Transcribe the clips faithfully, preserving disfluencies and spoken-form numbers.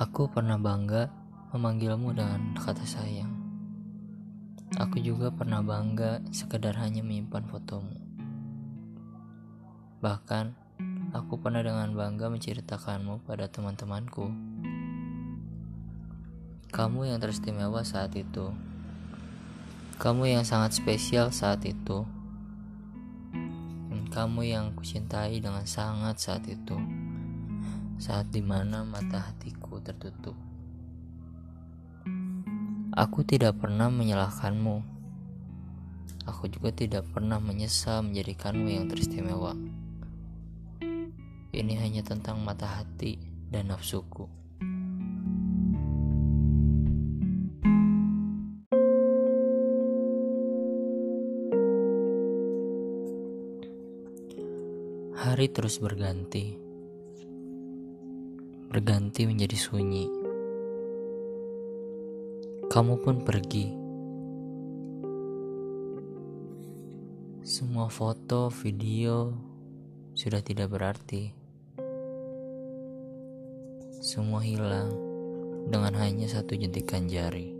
Aku pernah bangga memanggilmu dengan kata sayang. Aku juga pernah bangga sekedar hanya menyimpan fotomu. Bahkan, aku pernah dengan bangga menceritakanmu pada teman-temanku. Kamu yang teristimewa saat itu. Kamu yang sangat spesial saat itu. Dan kamu yang kucintai dengan sangat saat itu. Saat dimana mata hatiku tertutup. Aku tidak pernah menyalahkanmu. Aku juga tidak pernah menyesal menjadikanmu yang teristimewa. Ini hanya tentang mata hati dan nafsuku. Hari terus berganti. Berganti menjadi sunyi. Kamu pun pergi. Semua foto, video sudah tidak berarti. Semua hilang dengan hanya satu jentikan jari.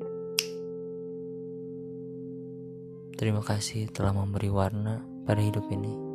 Terima kasih telah memberi warna pada hidup ini.